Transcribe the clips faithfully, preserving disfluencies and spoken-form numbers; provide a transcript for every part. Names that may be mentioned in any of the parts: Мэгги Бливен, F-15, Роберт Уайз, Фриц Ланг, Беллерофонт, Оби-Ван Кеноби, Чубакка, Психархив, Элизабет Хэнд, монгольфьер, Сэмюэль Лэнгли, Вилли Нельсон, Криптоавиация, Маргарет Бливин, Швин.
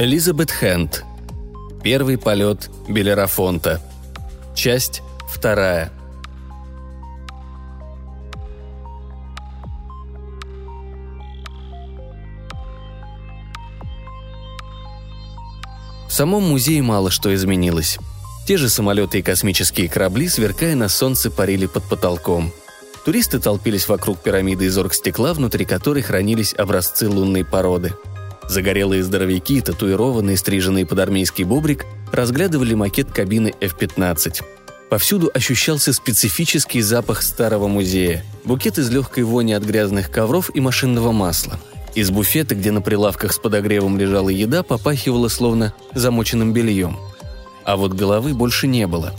Элизабет Хэнд. Первый полет Беллерофонта. Часть вторая. В самом музее мало что изменилось. Те же самолеты и космические корабли, сверкая на солнце, парили под потолком. Туристы толпились вокруг пирамиды из оргстекла, внутри которой хранились образцы лунной породы. Загорелые здоровяки, татуированные, стриженные под армейский бобрик, разглядывали макет кабины эф пятнадцать. Повсюду ощущался специфический запах старого музея, букет из легкой вони от грязных ковров и машинного масла. Из буфета, где на прилавках с подогревом лежала еда, попахивало словно замоченным бельем. А вот головы больше не было.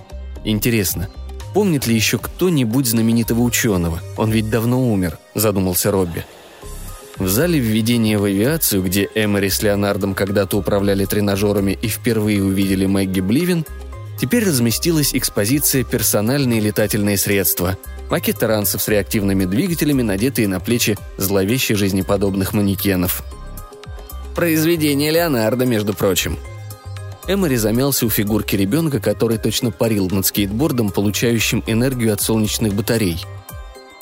Интересно, помнит ли еще кто-нибудь знаменитого ученого? Он ведь давно умер, задумался Робби. В зале введения в авиацию, где Эмери с Леонардом когда-то управляли тренажерами и впервые увидели Мэгги Бливен, теперь разместилась экспозиция «Персональные летательные средства», макеты ранцев с реактивными двигателями, надетые на плечи зловеще жизнеподобных манекенов. «Произведение Леонардо, между прочим». Эмери замялся у фигурки ребенка, который точно парил над скейтбордом, получающим энергию от солнечных батарей.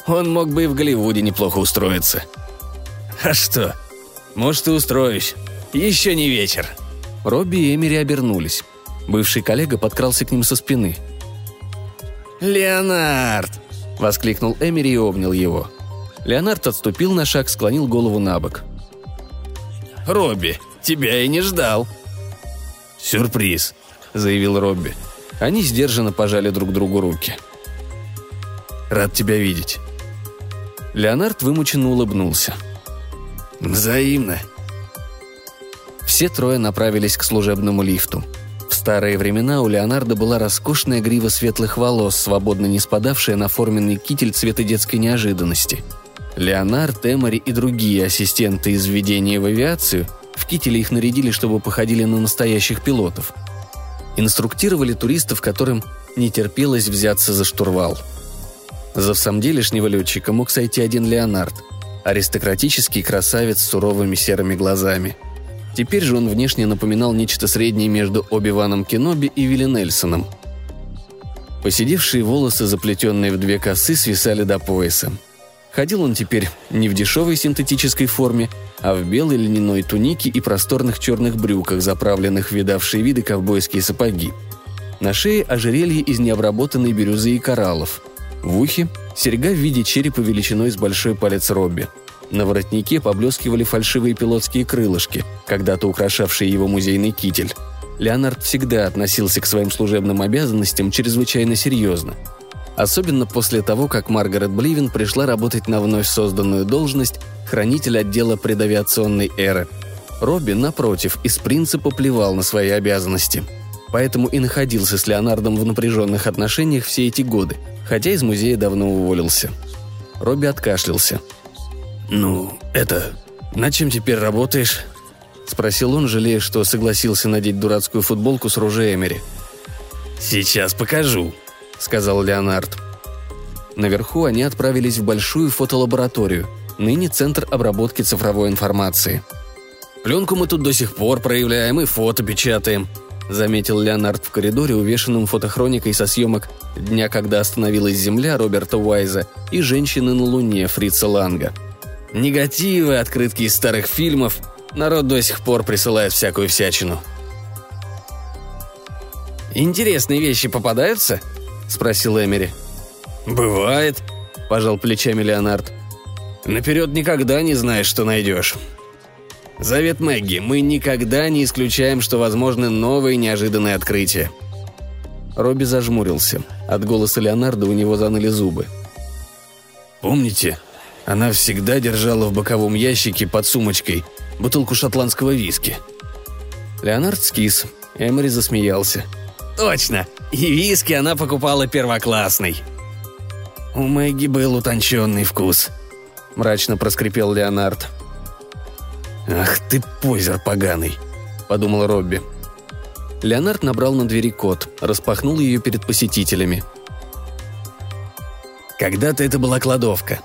«Он мог бы и в Голливуде неплохо устроиться». «А что? Может, и устроюсь. Еще не вечер». Робби и Эмери обернулись. Бывший коллега подкрался к ним со спины. «Леонард!» – воскликнул Эмери и обнял его. Леонард отступил на шаг, склонил голову на бок. «Робби, тебя и не ждал!» «Сюрприз!» – заявил Робби. Они сдержанно пожали друг другу руки. «Рад тебя видеть!» Леонард вымученно улыбнулся. «Взаимно!» Все трое направились к служебному лифту. В старые времена у Леонардо была роскошная грива светлых волос, свободно не спадавшая на форменный китель цвета детской неожиданности. Леонард, Эмери и другие ассистенты из введения в авиацию в кителе их нарядили, чтобы походили на настоящих пилотов. Инструктировали туристов, которым не терпелось взяться за штурвал. За всамделишнего летчика мог сойти один Леонард, аристократический красавец с суровыми серыми глазами. Теперь же он внешне напоминал нечто среднее между Оби-Ваном Кеноби и Вилли Нельсоном. Поседевшие волосы, заплетенные в две косы, свисали до пояса. Ходил он теперь не в дешевой синтетической форме, а в белой льняной тунике и просторных черных брюках, заправленных в видавшие виды ковбойские сапоги. На шее ожерелье из необработанной бирюзы и кораллов. В ухе серьга в виде черепа величиной с большой палец Робби. На воротнике поблескивали фальшивые пилотские крылышки, когда-то украшавшие его музейный китель. Леонард всегда относился к своим служебным обязанностям чрезвычайно серьезно. Особенно после того, как Маргарет Бливин пришла работать на вновь созданную должность хранителя отдела предавиационной эры. Робби, напротив, из принципа плевал на свои обязанности. Поэтому и находился с Леонардом в напряженных отношениях все эти годы, хотя из музея давно уволился. Робби откашлялся. «Ну, это... над чем теперь работаешь?» – спросил он, жалея, что согласился надеть дурацкую футболку с ружей Эмери. «Сейчас покажу», – сказал Леонард. Наверху они отправились в большую фотолабораторию, ныне Центр обработки цифровой информации. «Пленку мы тут до сих пор проявляем и фото печатаем», – заметил Леонард в коридоре, увешанном фотохроникой со съемок «Дня, когда остановилась Земля» Роберта Уайза и «Женщины на Луне» Фрица Ланга. «Негативы, открытки из старых фильмов. Народ до сих пор присылает всякую всячину». «Интересные вещи попадаются?» – спросил Эмери. «Бывает», – пожал плечами Леонард. «Наперед никогда не знаешь, что найдешь. Завет Мэгги – мы никогда не исключаем, что возможны новые неожиданные открытия». Робби зажмурился. От голоса Леонарда у него заныли зубы. «Помните? Она всегда держала в боковом ящике под сумочкой бутылку шотландского виски». Леонард скис. Эмери засмеялся. «Точно! И виски она покупала первоклассный!» «У Мэгги был утонченный вкус», – мрачно проскрипел Леонард. «Ах ты, позер поганый!» – подумал Робби. Леонард набрал на двери код, распахнул ее перед посетителями. «Когда-то это была кладовка».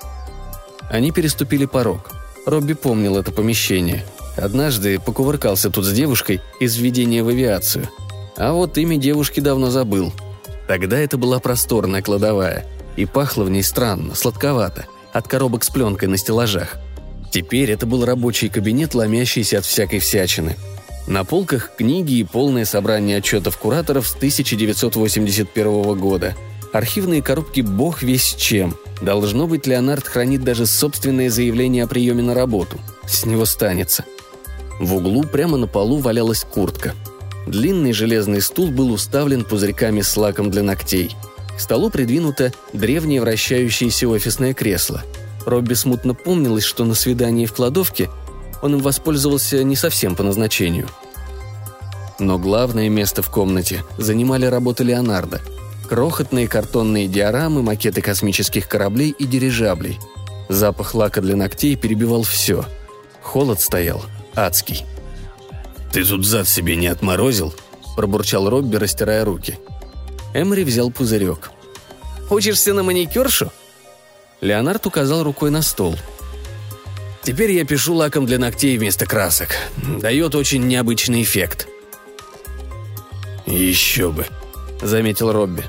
Они переступили порог. Робби помнил это помещение. Однажды покувыркался тут с девушкой из введения в авиацию. А вот имя девушки давно забыл. Тогда это была просторная кладовая, и пахло в ней странно, сладковато, от коробок с пленкой на стеллажах. Теперь это был рабочий кабинет, ломящийся от всякой всячины. На полках книги и полное собрание отчетов кураторов с тысяча девятьсот восемьдесят первого года. Архивные коробки бог весь чем. Должно быть, Леонард хранит даже собственное заявление о приеме на работу. С него станется. В углу прямо на полу валялась куртка. Длинный железный стул был уставлен пузырьками с лаком для ногтей. К столу придвинуто древнее вращающееся офисное кресло. Робби смутно помнилось, что на свидании в кладовке он им воспользовался не совсем по назначению. Но главное место в комнате занимали работы Леонардо. Крохотные картонные диорамы, макеты космических кораблей и дирижаблей. Запах лака для ногтей перебивал все. Холод стоял адский. «Ты тут зад себе не отморозил?» – пробурчал Робби, растирая руки. Эмри взял пузырек. «Учишься на маникюршу?» Леонард указал рукой на стол. «Теперь я пишу лаком для ногтей вместо красок. Дает очень необычный эффект». «Еще бы», – заметил Робби.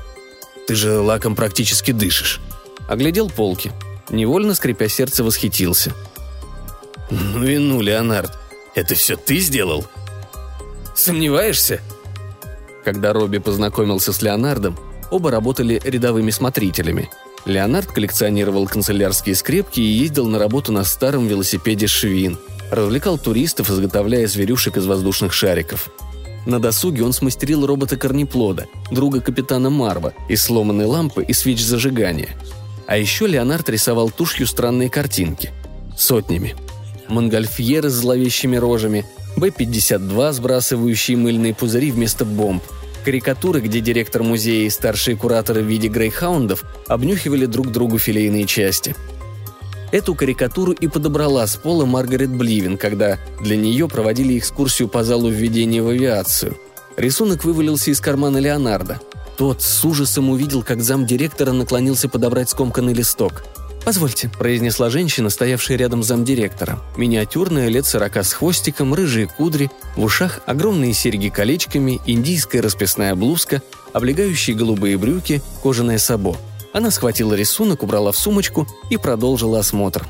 «Ты же лаком практически дышишь». Оглядел полки. Невольно, скрипя сердце, восхитился. «Ну и ну, Леонард. Это все ты сделал?» «Сомневаешься?» Когда Робби познакомился с Леонардом, оба работали рядовыми смотрителями. Леонард коллекционировал канцелярские скрепки и ездил на работу на старом велосипеде «Швин». Развлекал туристов, изготовляя зверюшек из воздушных шариков. На досуге он смастерил робота-корнеплода, друга капитана Марва, из сломанной лампы и свеч зажигания. А еще Леонард рисовал тушью странные картинки. Сотнями. Монгольфьеры с зловещими рожами, Б пятьдесят два, сбрасывающие мыльные пузыри вместо бомб, карикатуры, где директор музея и старшие кураторы в виде грейхаундов обнюхивали друг другу филейные части. Эту карикатуру и подобрала с пола Маргарет Бливин, когда для нее проводили экскурсию по залу введения в авиацию. Рисунок вывалился из кармана Леонардо. Тот с ужасом увидел, как замдиректора наклонился подобрать скомканный листок. «Позвольте», – произнесла женщина, стоявшая рядом с замдиректора. Миниатюрная, лет сорока с хвостиком, рыжие кудри, в ушах огромные серьги колечками, индийская расписная блузка, облегающие голубые брюки, кожаное сабо. Она схватила рисунок, убрала в сумочку и продолжила осмотр.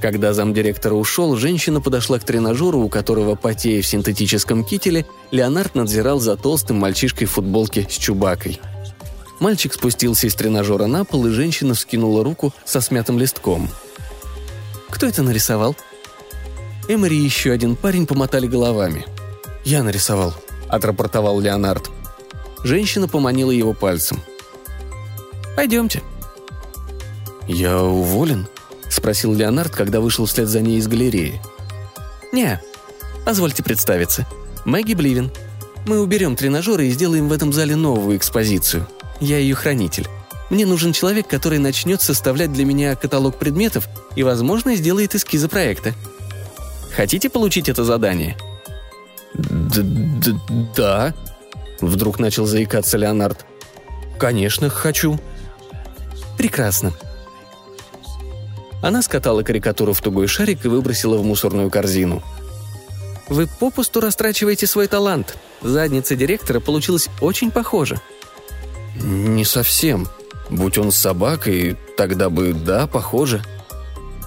Когда замдиректора ушел, женщина подошла к тренажеру, у которого, потея в синтетическом кителе, Леонард надзирал за толстым мальчишкой в футболке с Чубаккой. Мальчик спустился из тренажера на пол, и женщина вскинула руку со смятым листком. «Кто это нарисовал?» Эмори и еще один парень помотали головами. «Я нарисовал», – отрапортовал Леонард. Женщина поманила его пальцем. «Пойдемте». «Я уволен?» – спросил Леонард, когда вышел вслед за ней из галереи. «Не, позвольте представиться. Мэгги Бливен. Мы уберем тренажеры и сделаем в этом зале новую экспозицию. Я ее хранитель. Мне нужен человек, который начнет составлять для меня каталог предметов и, возможно, сделает эскизы проекта. Хотите получить это задание?» «Да», – вдруг начал заикаться Леонард. «Конечно, хочу». «Прекрасно». Она скатала карикатуру в тугой шарик и выбросила в мусорную корзину. «Вы попусту растрачиваете свой талант. Задница директора получилась очень похожа». «Не совсем. Будь он собакой, тогда бы, да, похоже».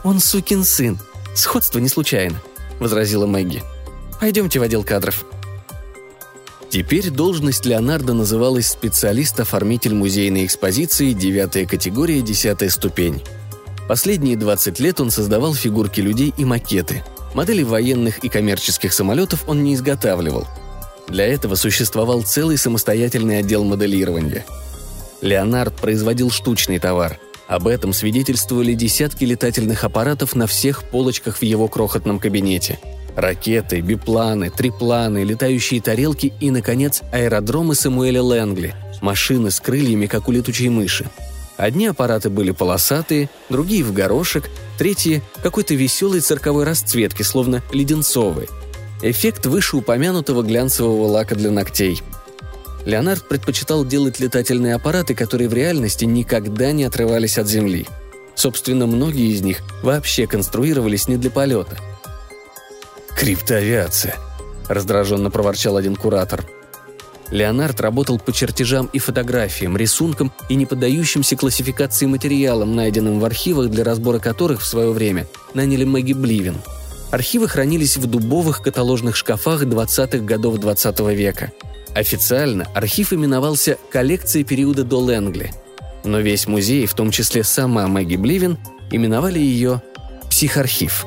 «Он сукин сын. Сходство не случайно», – возразила Мэгги. «Пойдемте в отдел кадров». Теперь должность Леонардо называлась специалист-оформитель музейной экспозиции девятая категория, десятая ступень. Последние двадцать лет он создавал фигурки людей и макеты. Модели военных и коммерческих самолетов он не изготавливал. Для этого существовал целый самостоятельный отдел моделирования. Леонард производил штучный товар. Об этом свидетельствовали десятки летательных аппаратов на всех полочках в его крохотном кабинете. Ракеты, бипланы, трипланы, летающие тарелки и, наконец, аэродромы Сэмюэля Лэнгли, машины с крыльями, как у летучей мыши. Одни аппараты были полосатые, другие в горошек, третьи – какой-то веселой цирковой расцветки, словно леденцовые. Эффект вышеупомянутого глянцевого лака для ногтей. Леонард предпочитал делать летательные аппараты, которые в реальности никогда не отрывались от земли. Собственно, многие из них вообще конструировались не для полета. «Криптоавиация», — раздраженно проворчал один куратор. Леонард работал по чертежам и фотографиям, рисункам и неподдающимся классификации материалам, найденным в архивах, для разбора которых в свое время наняли Мэгги Бливен. Архивы хранились в дубовых каталожных шкафах двадцатых годов двадцатого века. Официально архив именовался «Коллекцией периода до Лэнгли», но весь музей, в том числе сама Мэгги Бливен, именовали ее «Психархив».